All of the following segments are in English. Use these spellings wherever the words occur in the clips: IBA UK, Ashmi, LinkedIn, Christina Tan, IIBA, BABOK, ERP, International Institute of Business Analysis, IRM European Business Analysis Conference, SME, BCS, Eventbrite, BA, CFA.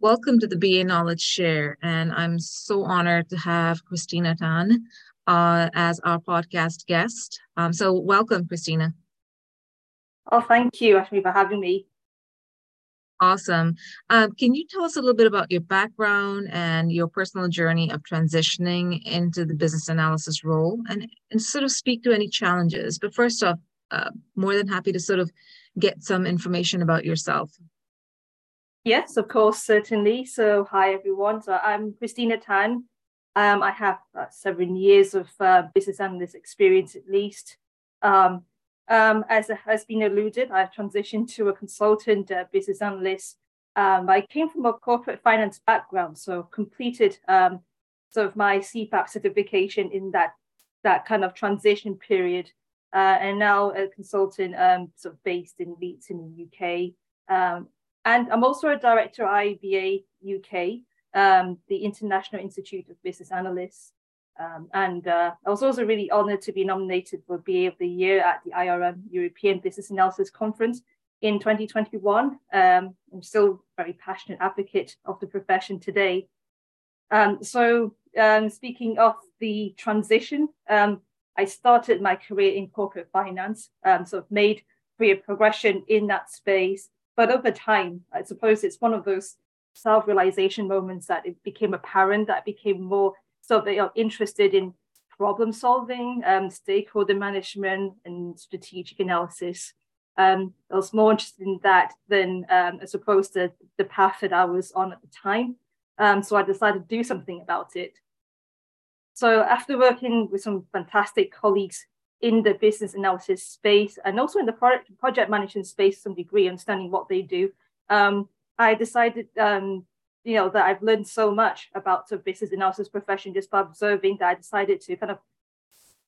Welcome to the BA Knowledge Share, and I'm so honored to have Christina Tan as our podcast guest. So welcome, Christina. Oh, thank you, Ashmi, for having me. Awesome. Can you tell us a little bit about your background and your personal journey of transitioning into the business analysis role and sort of speak to any challenges? But first off, more than happy to sort of get some information about yourself. Yes, of course, certainly. So hi, everyone. So I'm Christina Tan. I have 7 years of business analyst experience, at least. As has been alluded, I transitioned to a consultant business analyst. I came from a corporate finance background, so completed sort of my CFA certification in that kind of transition period. And now a consultant sort of based in Leeds in the UK. And I'm also a director at IBA UK, the International Institute of Business Analysis. And I was also really honoured to be nominated for BA of the Year at the IRM European Business Analysis Conference in 2021. I'm still a very passionate advocate of the profession today. So speaking of the transition, I started my career in corporate finance, sort of made career progression in that space. But over time, I suppose it's one of those self-realization moments that it became apparent that I became more sort of interested in problem solving, stakeholder management, and strategic analysis. I was more interested in that than I suppose the path that I was on at the time. So I decided to do something about it. So after working with some fantastic colleagues in the business analysis space and also in the project management space to some degree, understanding what they do, I decided that I've learned so much about the business analysis profession just by observing, that I decided to kind of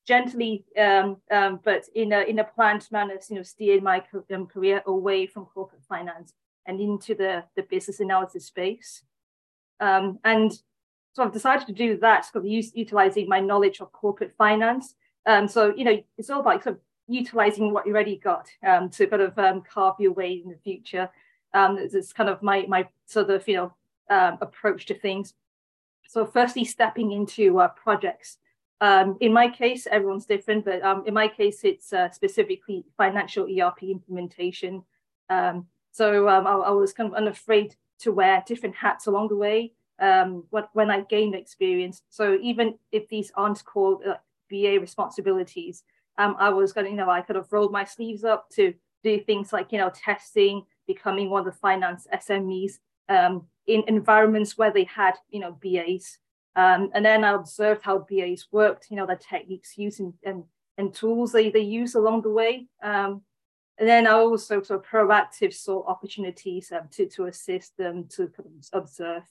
gently but in a planned manner, steer my career away from corporate finance and into the business analysis space. And so I've decided to do that sort of utilizing my knowledge of corporate finance. So it's all about sort of utilizing what you already got to kind of carve your way in the future. It's kind of my sort of approach to things. So firstly, stepping into projects. In my case, everyone's different, but in my case, it's specifically financial ERP implementation. So I was kind of unafraid to wear different hats along the way. When I gained experience, so even if these aren't called BA responsibilities, I was going to, I could have rolled my sleeves up to do things like, testing, becoming one of the finance SMEs in environments where they had, BAs. And then I observed how BAs worked, the techniques used and tools they use along the way. And then I also sort of proactive saw opportunities to assist them to observe.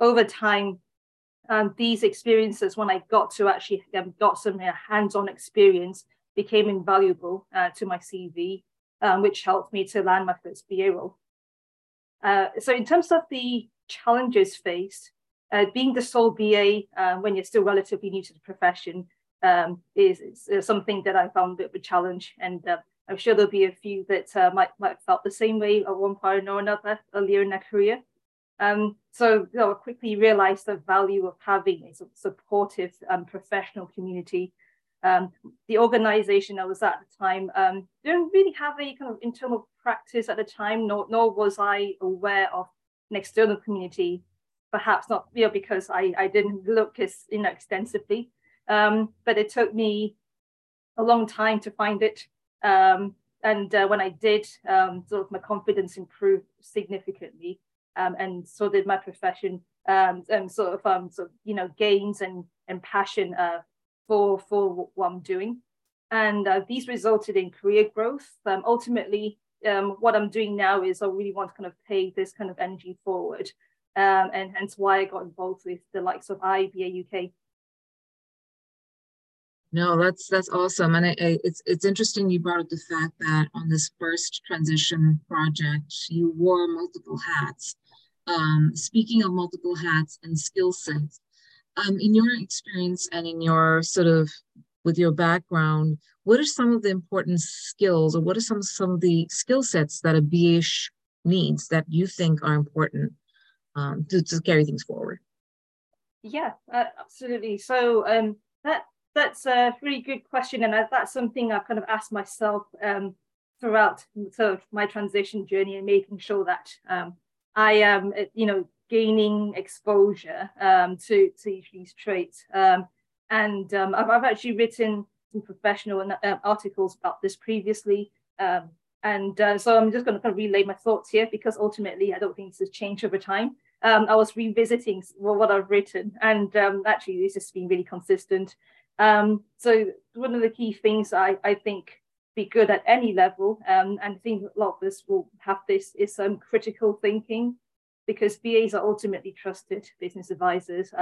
Over time, these experiences, when I got to actually got some hands-on experience, became invaluable to my CV, which helped me to land my first BA role. So in terms of the challenges faced, being the sole BA when you're still relatively new to the profession is something that I found a bit of a challenge. And I'm sure there'll be a few that might have felt the same way at one point or another earlier in their career. So I quickly realized the value of having a supportive and professional community. The organization I was at the time didn't really have any kind of internal practice at the time, nor was I aware of an external community, perhaps not because I didn't look as extensively. But it took me a long time to find it. And when I did, sort of my confidence improved significantly. And so did my profession and gains and passion for what I'm doing. And these resulted in career growth. Ultimately, what I'm doing now is I really want to kind of pay this kind of energy forward. And hence why I got involved with the likes of IBA UK. No, that's awesome. And it's interesting you brought up the fact that on this first transition project, you wore multiple hats. Speaking of multiple hats and skill sets, in your experience and in your sort of with your background, what are some of the important skills, or what are some of the skill sets that a BA needs that you think are important? to carry things forward. Yeah, absolutely. So that's a really good question, and that's something I've kind of asked myself throughout sort of my transition journey, and making sure that I am, you know, gaining exposure to these traits. And I've actually written some professional articles about this previously. So I'm just going to kind of relay my thoughts here, because ultimately I don't think this has changed over time. I was revisiting what I've written, and actually this has been really consistent. So one of the key things I think be good at any level, and I think a lot of us will have this, is some critical thinking, because BAs are ultimately trusted business advisors.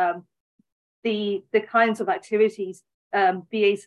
The kinds of activities BAs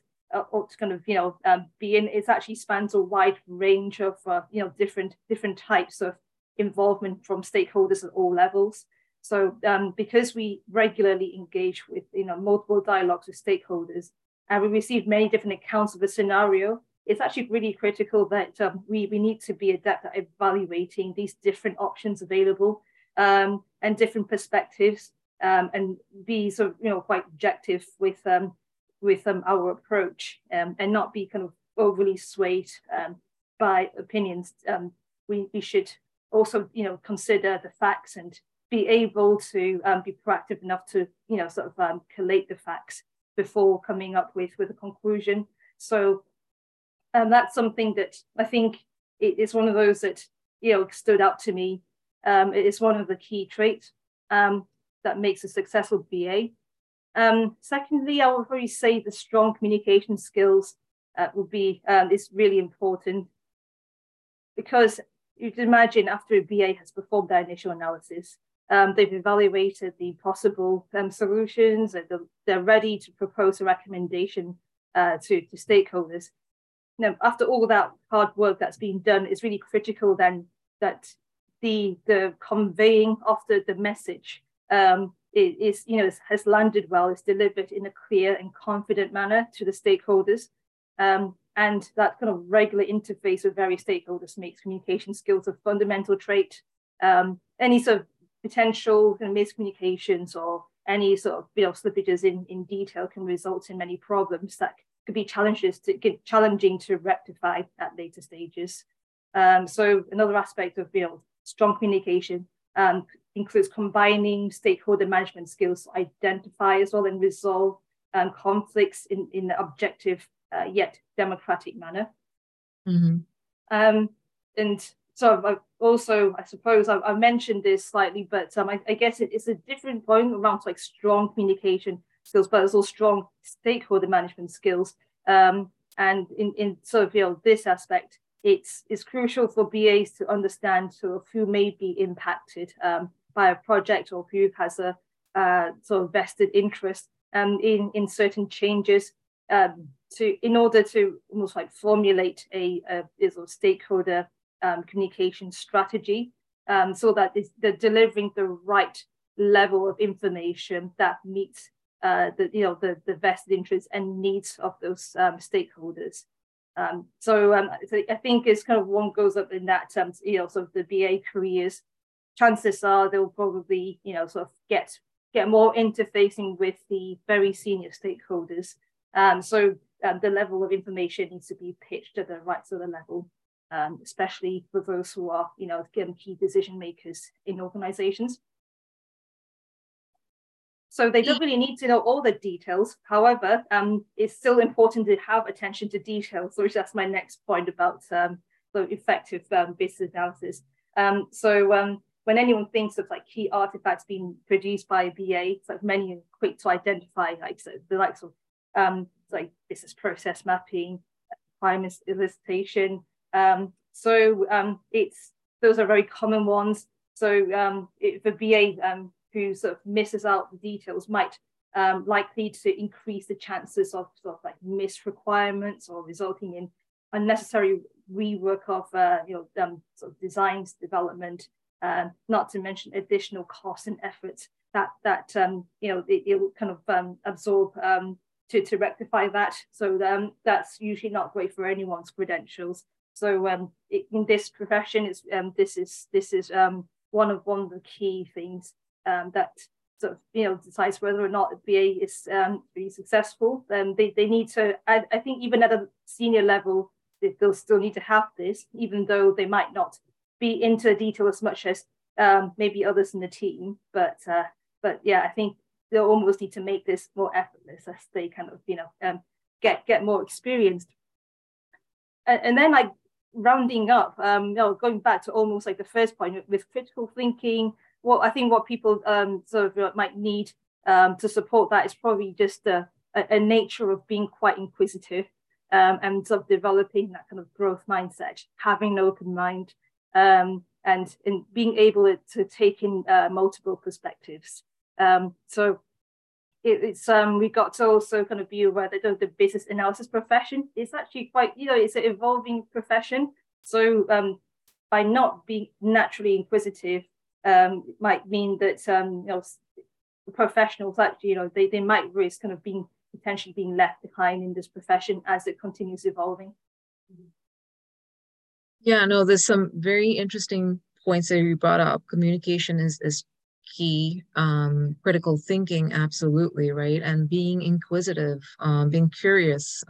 ought to kind of, you know, be in, it actually spans a wide range of, you know, different types of involvement from stakeholders at all levels. So because we regularly engage with, you know, multiple dialogues with stakeholders, and we receive many different accounts of a scenario, it's actually really critical that we need to be adept at evaluating these different options available and different perspectives, and be sort of, you know, quite objective with our approach, and not be kind of overly swayed by opinions. We should also, you know, consider the facts and be able to be proactive enough to, you know, sort of collate the facts before coming up with a conclusion. So that's something that I think it is one of those that, you know, stood out to me. It is one of the key traits that makes a successful BA. Secondly, I would really say the strong communication skills is really important, because you can imagine after a BA has performed their initial analysis, they've evaluated the possible solutions, and they're ready to propose a recommendation to stakeholders. Now, after all that hard work that's been done, it's really critical then that the conveying of the message is, you know, has landed well, is delivered in a clear and confident manner to the stakeholders, and that kind of regular interface with various stakeholders makes communication skills a fundamental trait. Any sort of potential kind of miscommunications or any sort of, you know, slippages in detail can result in many problems that could be challenging to rectify at later stages. So another aspect of, you know, strong communication includes combining stakeholder management skills to identify as well and resolve conflicts in an objective yet democratic manner. Mm-hmm. And so I've also, I suppose I mentioned this slightly, but I guess it's a different point around like strong communication skills, but also strong stakeholder management skills. And in sort of, you know, this aspect, it's crucial for BAs to understand sort of who may be impacted by a project, or who has a sort of vested interest in certain changes, in order to almost like formulate a sort of stakeholder communication strategy, so that they're delivering the right level of information that meets the vested interests and needs of those stakeholders. So I think it's kind of one goes up in that terms, you know, sort of the BA careers, chances are they'll probably, you know, sort of get more interfacing with the very senior stakeholders. So the level of information needs to be pitched at the right sort of level, especially for those who are, you know, key decision makers in organizations. So they don't really need to know all the details. However, it's still important to have attention to details, which that's my next point about the effective business analysis. So when anyone thinks of like key artifacts being produced by a BA, it's like many are quick to identify like so the likes of like business process mapping, requirements elicitation. So it's those are very common ones. So if a BA who sort of misses out the details might likely to increase the chances of sort of like missed requirements or resulting in unnecessary rework of sort of designs development, not to mention additional costs and efforts that it will kind of absorb to rectify that. So that's usually not great for anyone's credentials. So in this profession, this is one of the key things that sort of, you know, decides whether or not BA is really successful. They need to, I think even at a senior level, they'll still need to have this, even though they might not be into detail as much as maybe others in the team. But yeah, I think they'll almost need to make this more effortless as they kind of, you know, get more experienced. And then like rounding up, you know, going back to almost like the first point with critical thinking, well, I think what people sort of might need to support that is probably just a nature of being quite inquisitive and sort of developing that kind of growth mindset, having an open mind and in being able to take in multiple perspectives. So it's we got to also kind of be aware that the business analysis profession is actually quite, you know, it's an evolving profession. So by not being naturally inquisitive it might mean that you know, professionals actually, you know, they might risk kind of being potentially being left behind in this profession as it continues evolving. Yeah, no, there's some very interesting points that you brought up. Communication is key, critical thinking, absolutely, right? And being inquisitive, being curious.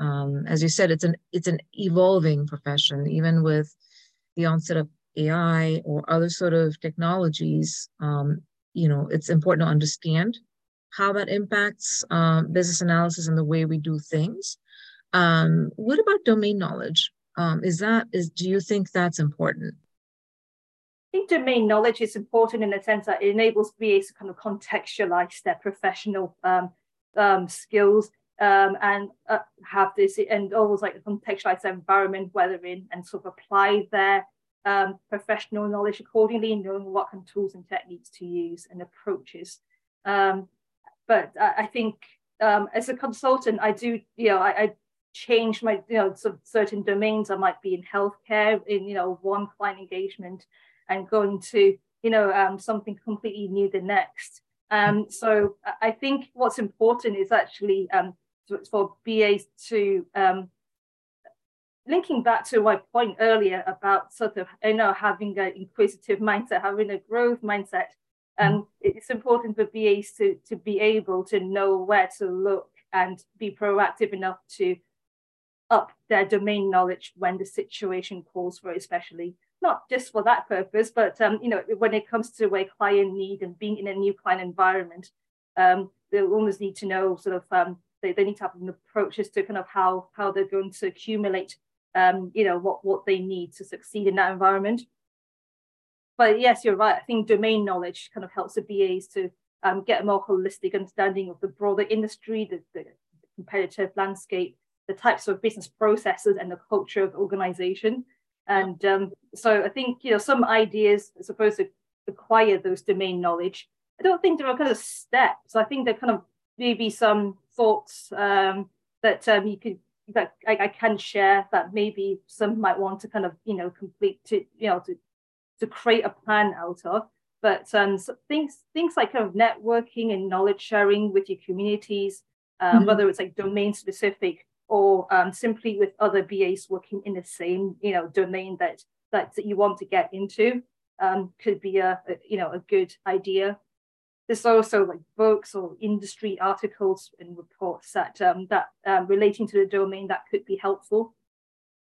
As you said, it's an evolving profession, even with the onset of AI or other sort of technologies. You know, it's important to understand how that impacts business analysis and the way we do things. What about domain knowledge? Do you think that's important? I think domain knowledge is important in the sense that it enables BAs to kind of contextualize their professional skills and have this and almost like contextualize the environment where they're in and sort of apply their professional knowledge accordingly, knowing what kind of tools and techniques to use and approaches. But I think as a consultant, I do, you know, I change my, you know, sort of certain domains. I might be in healthcare, in, you know, one client engagement, and going to, you know, something completely new the next. So I think what's important is actually for BAs to, linking back to my point earlier about sort of, you know, having an inquisitive mindset, having a growth mindset, it's important for BAs to be able to know where to look and be proactive enough to up their domain knowledge when the situation calls for it, especially. Not just for that purpose, but you know, when it comes to where client need and being in a new client environment, they almost need to know sort of they need to have an approach as to kind of how they're going to accumulate you know, what they need to succeed in that environment. But yes, you're right. I think domain knowledge kind of helps the BAs to get a more holistic understanding of the broader industry, the competitive landscape, the types of business processes, and the culture of organization. And so I think, you know, some ideas are supposed to acquire those domain knowledge. I don't think there are kind of steps. I think there are kind of maybe some thoughts that I can share that maybe some might want to kind of, you know, complete to, you know, to create a plan out of. But so things like kind of networking and knowledge sharing with your communities, whether it's like domain specific or simply with other BAs working in the same, you know, domain that you want to get into, could be a good idea. There's also like books or industry articles and reports that relating to the domain that could be helpful.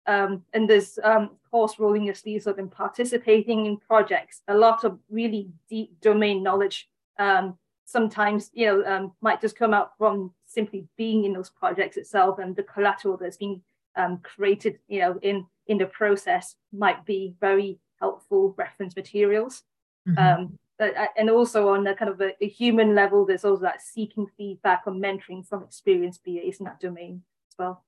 And there's of course rolling your sleeves up and participating in projects. A lot of really deep domain knowledge sometimes, you know, might just come out from simply being in those projects itself, and the collateral that's being created, you know, in the process might be very helpful reference materials. And also on a kind of a human level, there's also that seeking feedback or mentoring from experienced BAs in that domain as well.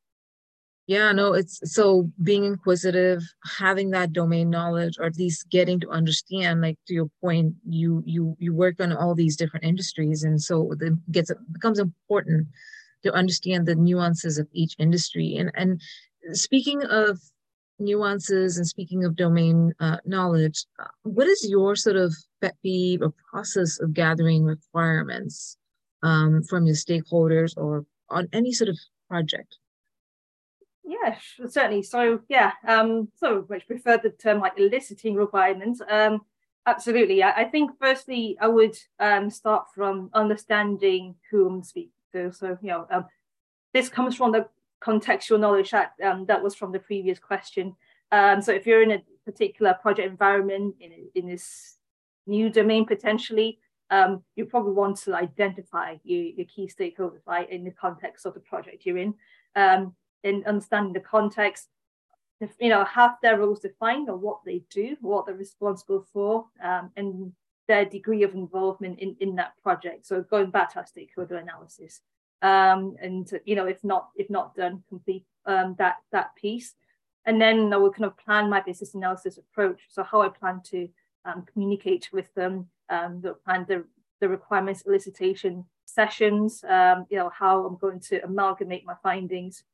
Yeah, no, it's so being inquisitive, having that domain knowledge, or at least getting to understand, like to your point, you work on all these different industries. And so it becomes important to understand the nuances of each industry. And speaking of nuances and speaking of domain knowledge, what is your sort of pet peeve or process of gathering requirements from your stakeholders or on any sort of project? Yeah, certainly. So yeah, so much prefer the term like eliciting requirements. Absolutely. I think firstly, I would start from understanding who I'm speaking to. So, you know, this comes from the contextual knowledge that was from the previous question. So if you're in a particular project environment in this new domain, potentially, you probably want to identify your key stakeholders, right, in the context of the project you're in. And understanding the context, you know, have their roles defined or what they do, what they're responsible for, and their degree of involvement in that project. So going back to our stakeholder analysis, and you know, if not done, complete that piece, and then I will kind of plan my business analysis approach. So how I plan to communicate with them, plan the requirements elicitation sessions, you know, how I'm going to amalgamate my findings.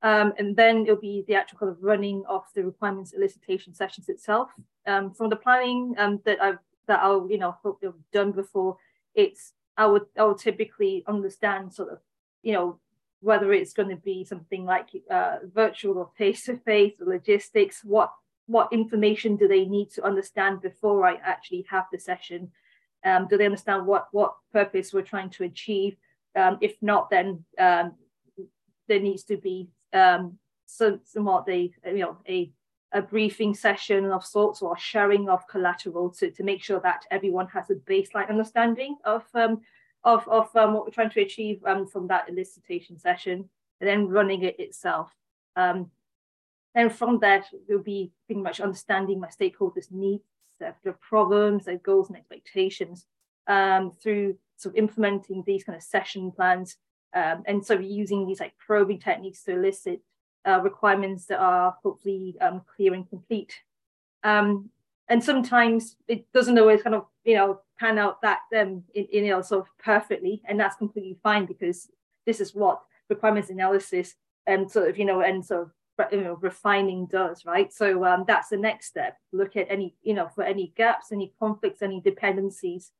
And then it'll be the actual kind of running of the requirements elicitation sessions itself. From the planning that I'll you know hope they've done before, I will typically understand sort of, you know, whether it's going to be something like virtual or face-to-face, or logistics. What information do they need to understand before I actually have the session? Do they understand what purpose we're trying to achieve? If not, then there needs to be a briefing session of sorts, or sharing of collateral to make sure that everyone has a baseline understanding of what we're trying to achieve from that elicitation session, and then running it itself. And from that, we'll be pretty much understanding my stakeholders' needs, their problems, their goals and expectations, through sort of implementing these kind of session plans. And so we're using these like probing techniques to elicit requirements that are hopefully clear and complete. And sometimes it doesn't always kind of, you know, pan out that in you know, sort of perfectly, and that's completely fine, because this is what requirements analysis and sort of, you know, and sort of, you know, refining does, right? So that's the next step. Look at any, you know, for any gaps, any conflicts, any dependencies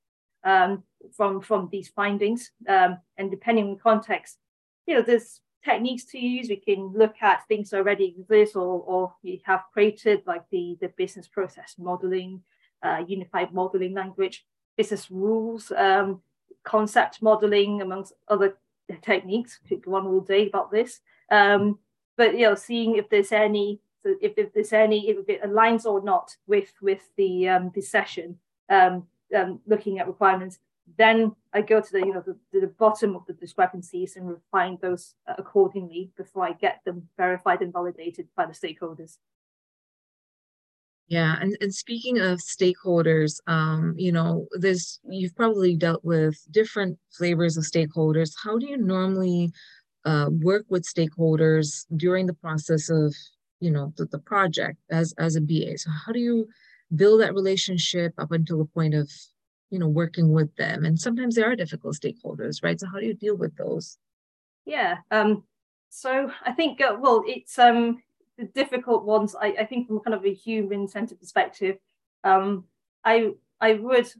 from these findings, and depending on the context, you know, there's techniques to use. We can look at things that already exist, or we have created, like the business process modeling, unified modeling language, business rules, concept modeling, amongst other techniques. Could go on all day about this, but you know, seeing if there's any, if it aligns or not with the session. Looking at requirements, then I go to the, you know, the bottom of the discrepancies and refine those accordingly before I get them verified and validated by the stakeholders. Yeah, and speaking of stakeholders, you know, you've probably dealt with different flavors of stakeholders. How do you normally work with stakeholders during the process of, you know, the project as a BA? So how do you build that relationship up until the point of, you know, working with them? And sometimes there are difficult stakeholders, right? So how do you deal with those? Yeah, so I think, well, it's the difficult ones, I think, from kind of a human-centered perspective, I would,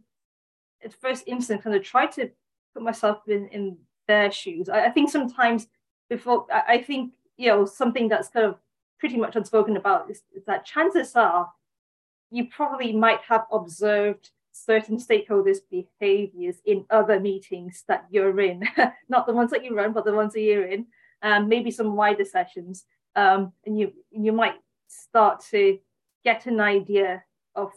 at first instance, kind of try to put myself in their shoes. I think sometimes I think, you know, something that's kind of pretty much unspoken about is that chances are, you probably might have observed certain stakeholders' behaviors in other meetings that you're in, not the ones that you run, but the ones that you're in, maybe some wider sessions. And you might start to get an idea of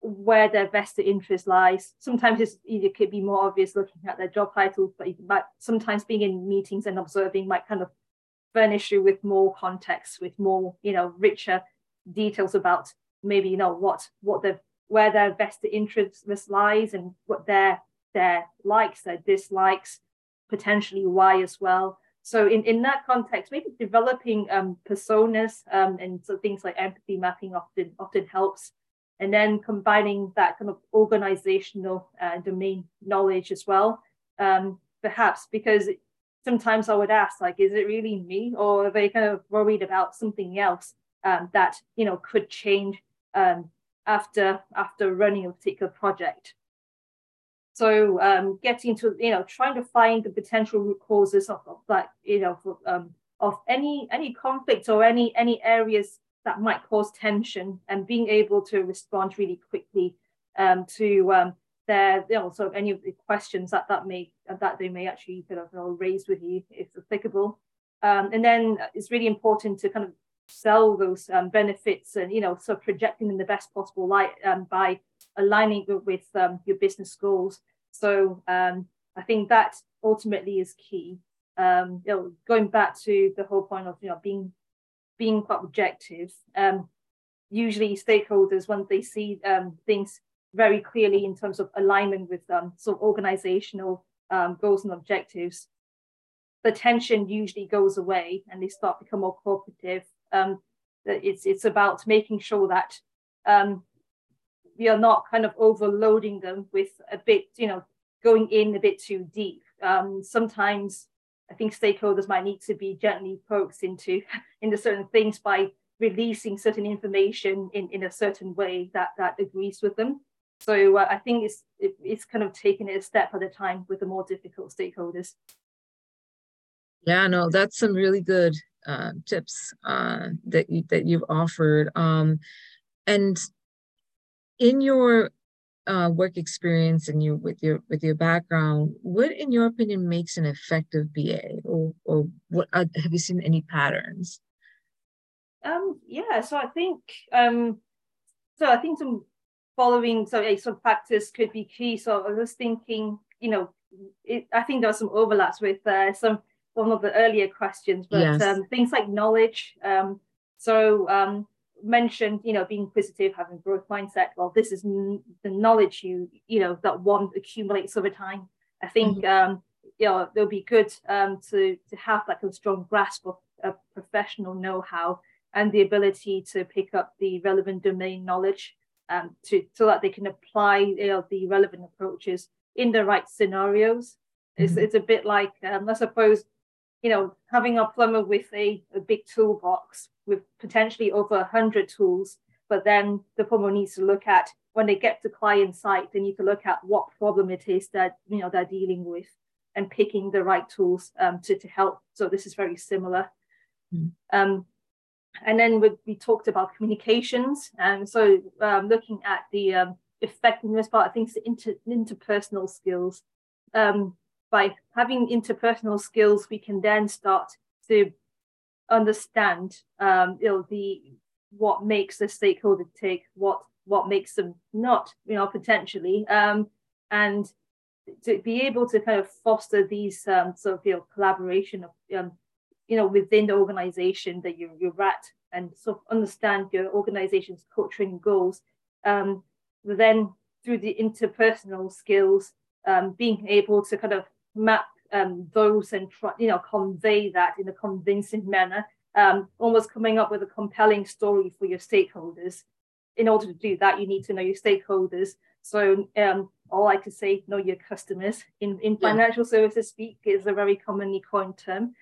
where their vested interest lies. Sometimes it could be more obvious looking at their job titles, but sometimes being in meetings and observing might kind of furnish you with more context, with more, you know, richer details about maybe, you know, where their vested interest lies, and what their likes, their dislikes, potentially why as well. So in that context, maybe developing personas and so things like empathy mapping often helps. And then combining that kind of organizational domain knowledge as well, perhaps, because sometimes I would ask, like, is it really me, or are they kind of worried about something else that, you know, could change after running a particular project. So getting to, you know, trying to find the potential root causes of that, you know, of any conflict or any areas that might cause tension, and being able to respond really quickly to their, you know, sort of any of the questions that they may actually kind of, you know, raise with you if applicable. And then it's really important to kind of sell those benefits and, you know, sort of projecting in the best possible light by aligning with your business goals. So I think that ultimately is key. You know, going back to the whole point of, you know, being quite objective. Usually stakeholders, once they see things very clearly in terms of alignment with sort of organizational goals and objectives, the tension usually goes away and they start to become more cooperative. It's about making sure that we are not kind of overloading them with a bit, you know, going in a bit too deep. Sometimes I think stakeholders might need to be gently poked into certain things by releasing certain information in a certain way that agrees with them. So I think it's kind of taking it a step at a time with the more difficult stakeholders. Yeah, no, that's some really good tips that you've offered. And in your work experience and with your background, what, in your opinion, makes an effective BA, or what have you seen any patterns? Yeah, so I think some following some practice could be key. So I was thinking, you know, I think there are some overlaps with one of the earlier questions, but yes. Things like knowledge. Mentioned, you know, being inquisitive, having growth mindset. Well, this is the knowledge you know that one accumulates over time. I think you know, it'll be good to have like a strong grasp of professional know-how and the ability to pick up the relevant domain knowledge, so that they can apply, you know, the relevant approaches in the right scenarios. Mm-hmm. It's a bit like I suppose, you know, having a plumber with a big toolbox with potentially over 100 tools, but then the plumber needs to look at, when they get to client site, they need to look at what problem it is that, you know, they're dealing with and picking the right tools to help. So this is very similar. Mm-hmm. And then we talked about communications. And so looking at the effectiveness part, I think it's interpersonal skills. By having interpersonal skills, we can then start to understand, you know, what makes the stakeholder tick, what makes them not, you know, potentially, and to be able to kind of foster these sort of, you know, collaboration of, you know, within the organization that you're at, and sort of understand your organization's culture and goals. Then through the interpersonal skills, being able to kind of map those and try, you know, convey that in a convincing manner, almost coming up with a compelling story for your stakeholders. In order to do that, you need to know your stakeholders. So all I could say, know your customers. In financial services speak is a very commonly coined term.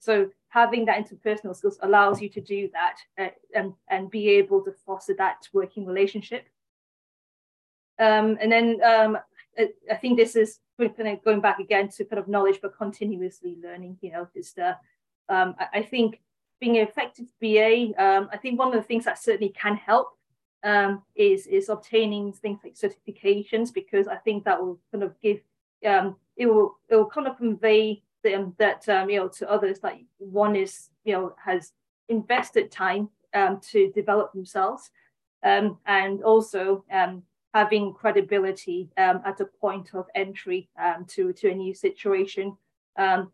So having that interpersonal skills allows you to do that and be able to foster that working relationship. And then I think this is going back again to kind of knowledge, but continuously learning, you know, is the, I think being an effective BA, I think one of the things that certainly can help is obtaining things like certifications, because I think that will kind of give, it will kind of convey that, you know, to others that one is, you know, has invested time to develop themselves, and also, having credibility at a point of entry to a new situation. I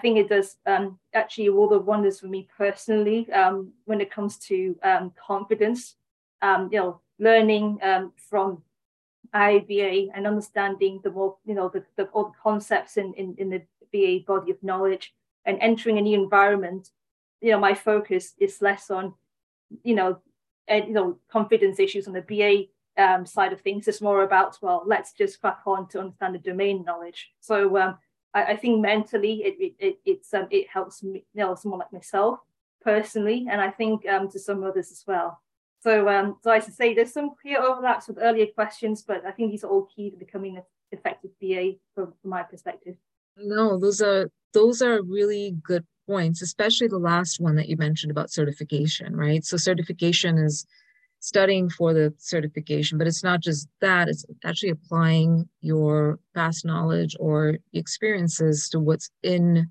think it does actually all the wonders for me personally when it comes to confidence, you know, learning from IBA and understanding the more, you know, the all the concepts in the BA body of knowledge, and entering a new environment, you know, my focus is less on, you know, confidence issues on the BA side of things. It's more about, well, let's just crack on to understand the domain knowledge. So I think mentally it helps me, you know, someone like myself personally, and I think to some others as well. So I should say there's some clear overlaps with earlier questions, but I think these are all key to becoming an effective BA from my perspective. No, those are really good points, especially the last one that you mentioned about certification, right? So certification is studying for the certification, but it's not just that, it's actually applying your past knowledge or experiences to what's in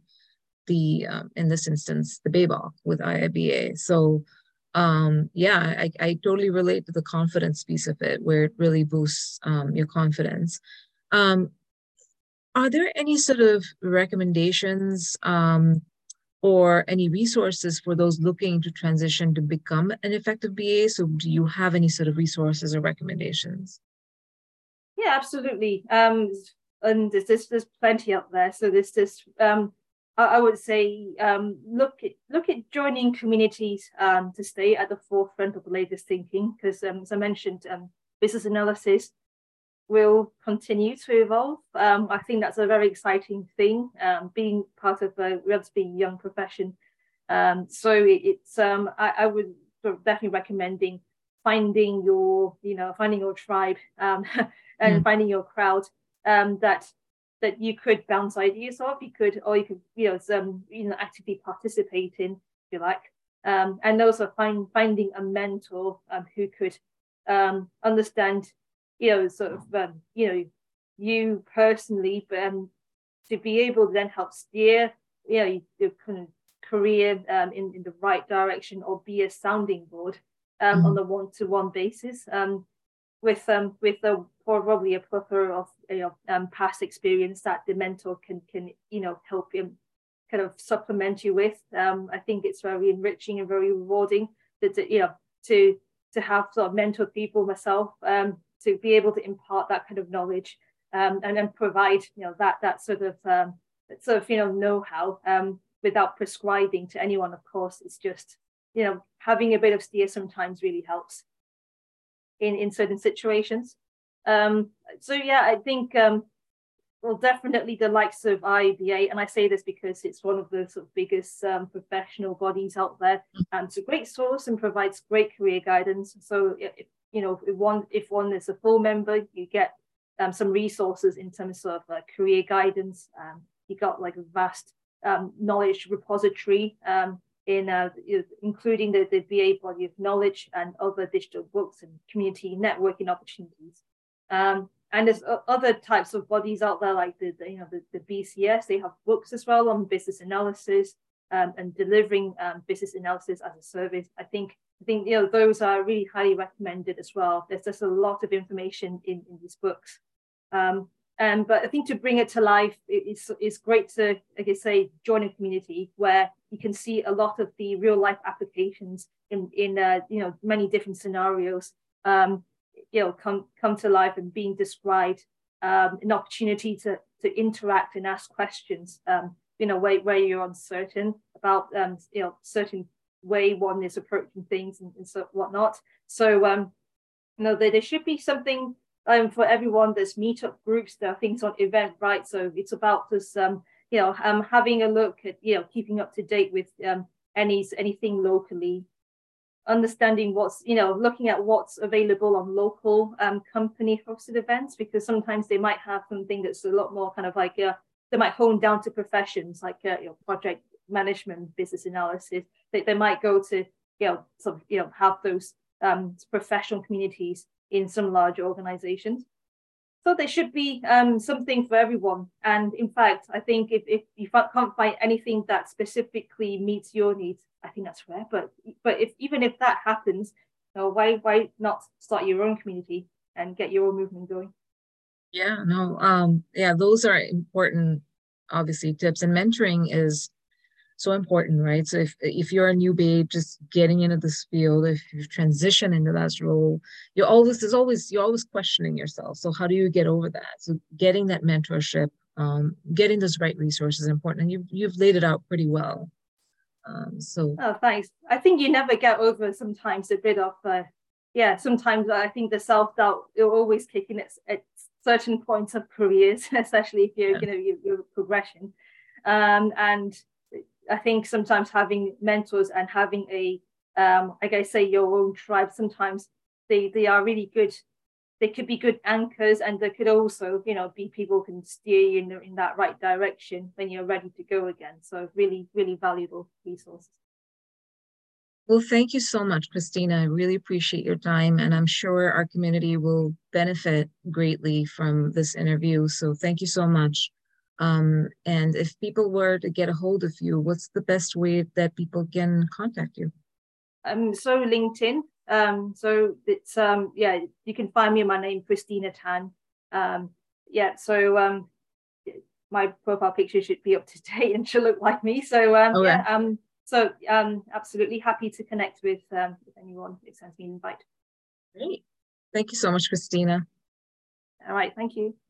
the, in this instance, the BABOK with IIBA. So yeah, I totally relate to the confidence piece of it, where it really boosts your confidence. Are there any sort of recommendations or any resources for those looking to transition to become an effective BA? So do you have any sort of resources or recommendations? Yeah, absolutely. And there's plenty out there. So there's this, I would say, look at joining communities to stay at the forefront of the latest thinking, because as I mentioned, business analysis will continue to evolve. I think that's a very exciting thing, being part of a relatively young profession. So it's I would definitely recommending finding your tribe and finding your crowd that you could bounce ideas off. You could actively participate in, if you like, and also finding a mentor who could understand you personally, but to be able to then help steer, your kind of career in the right direction, or be a sounding board on a one-to-one basis, with probably a plethora of past experience that the mentor can help him kind of supplement you with. I think it's very enriching and very rewarding to have sort of mentored people myself. To be able to impart that kind of knowledge and then provide that sort of know-how without prescribing to anyone. Of course, it's just having a bit of steer sometimes really helps in certain situations. So yeah, I think definitely the likes of IBA, and I say this because it's one of the sort of biggest professional bodies out there. It's a great source and provides great career guidance. So if one is a full member, you get some resources in terms of career guidance. You got like a vast knowledge repository, including the BA body of knowledge and other digital books and community networking opportunities. And there's other types of bodies out there, like the BCS. They have books as well on business analysis and delivering business analysis as a service. I think those are really highly recommended as well. There's just a lot of information in these books, but I think to bring it to life, it's great to, like I say, join a community where you can see a lot of the real life applications in many different scenarios come to life and being described. An opportunity to interact and ask questions. Where you're uncertain about certain way one is approaching things and so whatnot. So there should be something for everyone. There's meetup groups, there are things on Eventbrite. So it's about this having a look at keeping up to date with anything locally, understanding what's looking at what's available on local company hosted events, because sometimes they might have something that's a lot more kind of like they might hone down to professions like project management, business analysis. They might go to have those professional communities in some large organizations. So there should be something for everyone. And in fact, I think if you can't find anything that specifically meets your needs, I think that's rare. But if that happens, why not start your own community and get your own movement going? Yeah, no, yeah, those are important, obviously, tips. And mentoring is so important, right? So if you're a new BA just getting into this field, if you transition into that role, you're always questioning yourself. So how do you get over that? So getting that mentorship, getting those right resources is important, and you've laid it out pretty well. Oh, thanks. I think you never get over sometimes a bit of sometimes I think the self-doubt will always kick in at certain points of careers, especially if you're your progression, and I think sometimes having mentors and having a, like I say, your own tribe, sometimes they are really good they could be good anchors, and there could also, you know, be people who can steer you in that right direction when you're ready to go again. So really, really valuable resources. Well, thank you so much, Christina. I really appreciate your time, and I'm sure our community will benefit greatly from this interview. So thank you so much. And if people were to get a hold of you, what's the best way that people can contact you? So LinkedIn. So it's, yeah, you can find me, my name, Christina Tan. Yeah, so my profile picture should be up to date and she'll look like me. So okay. Yeah, absolutely happy to connect with anyone who sends me an invite. Great. Thank you so much, Christina. All right. Thank you.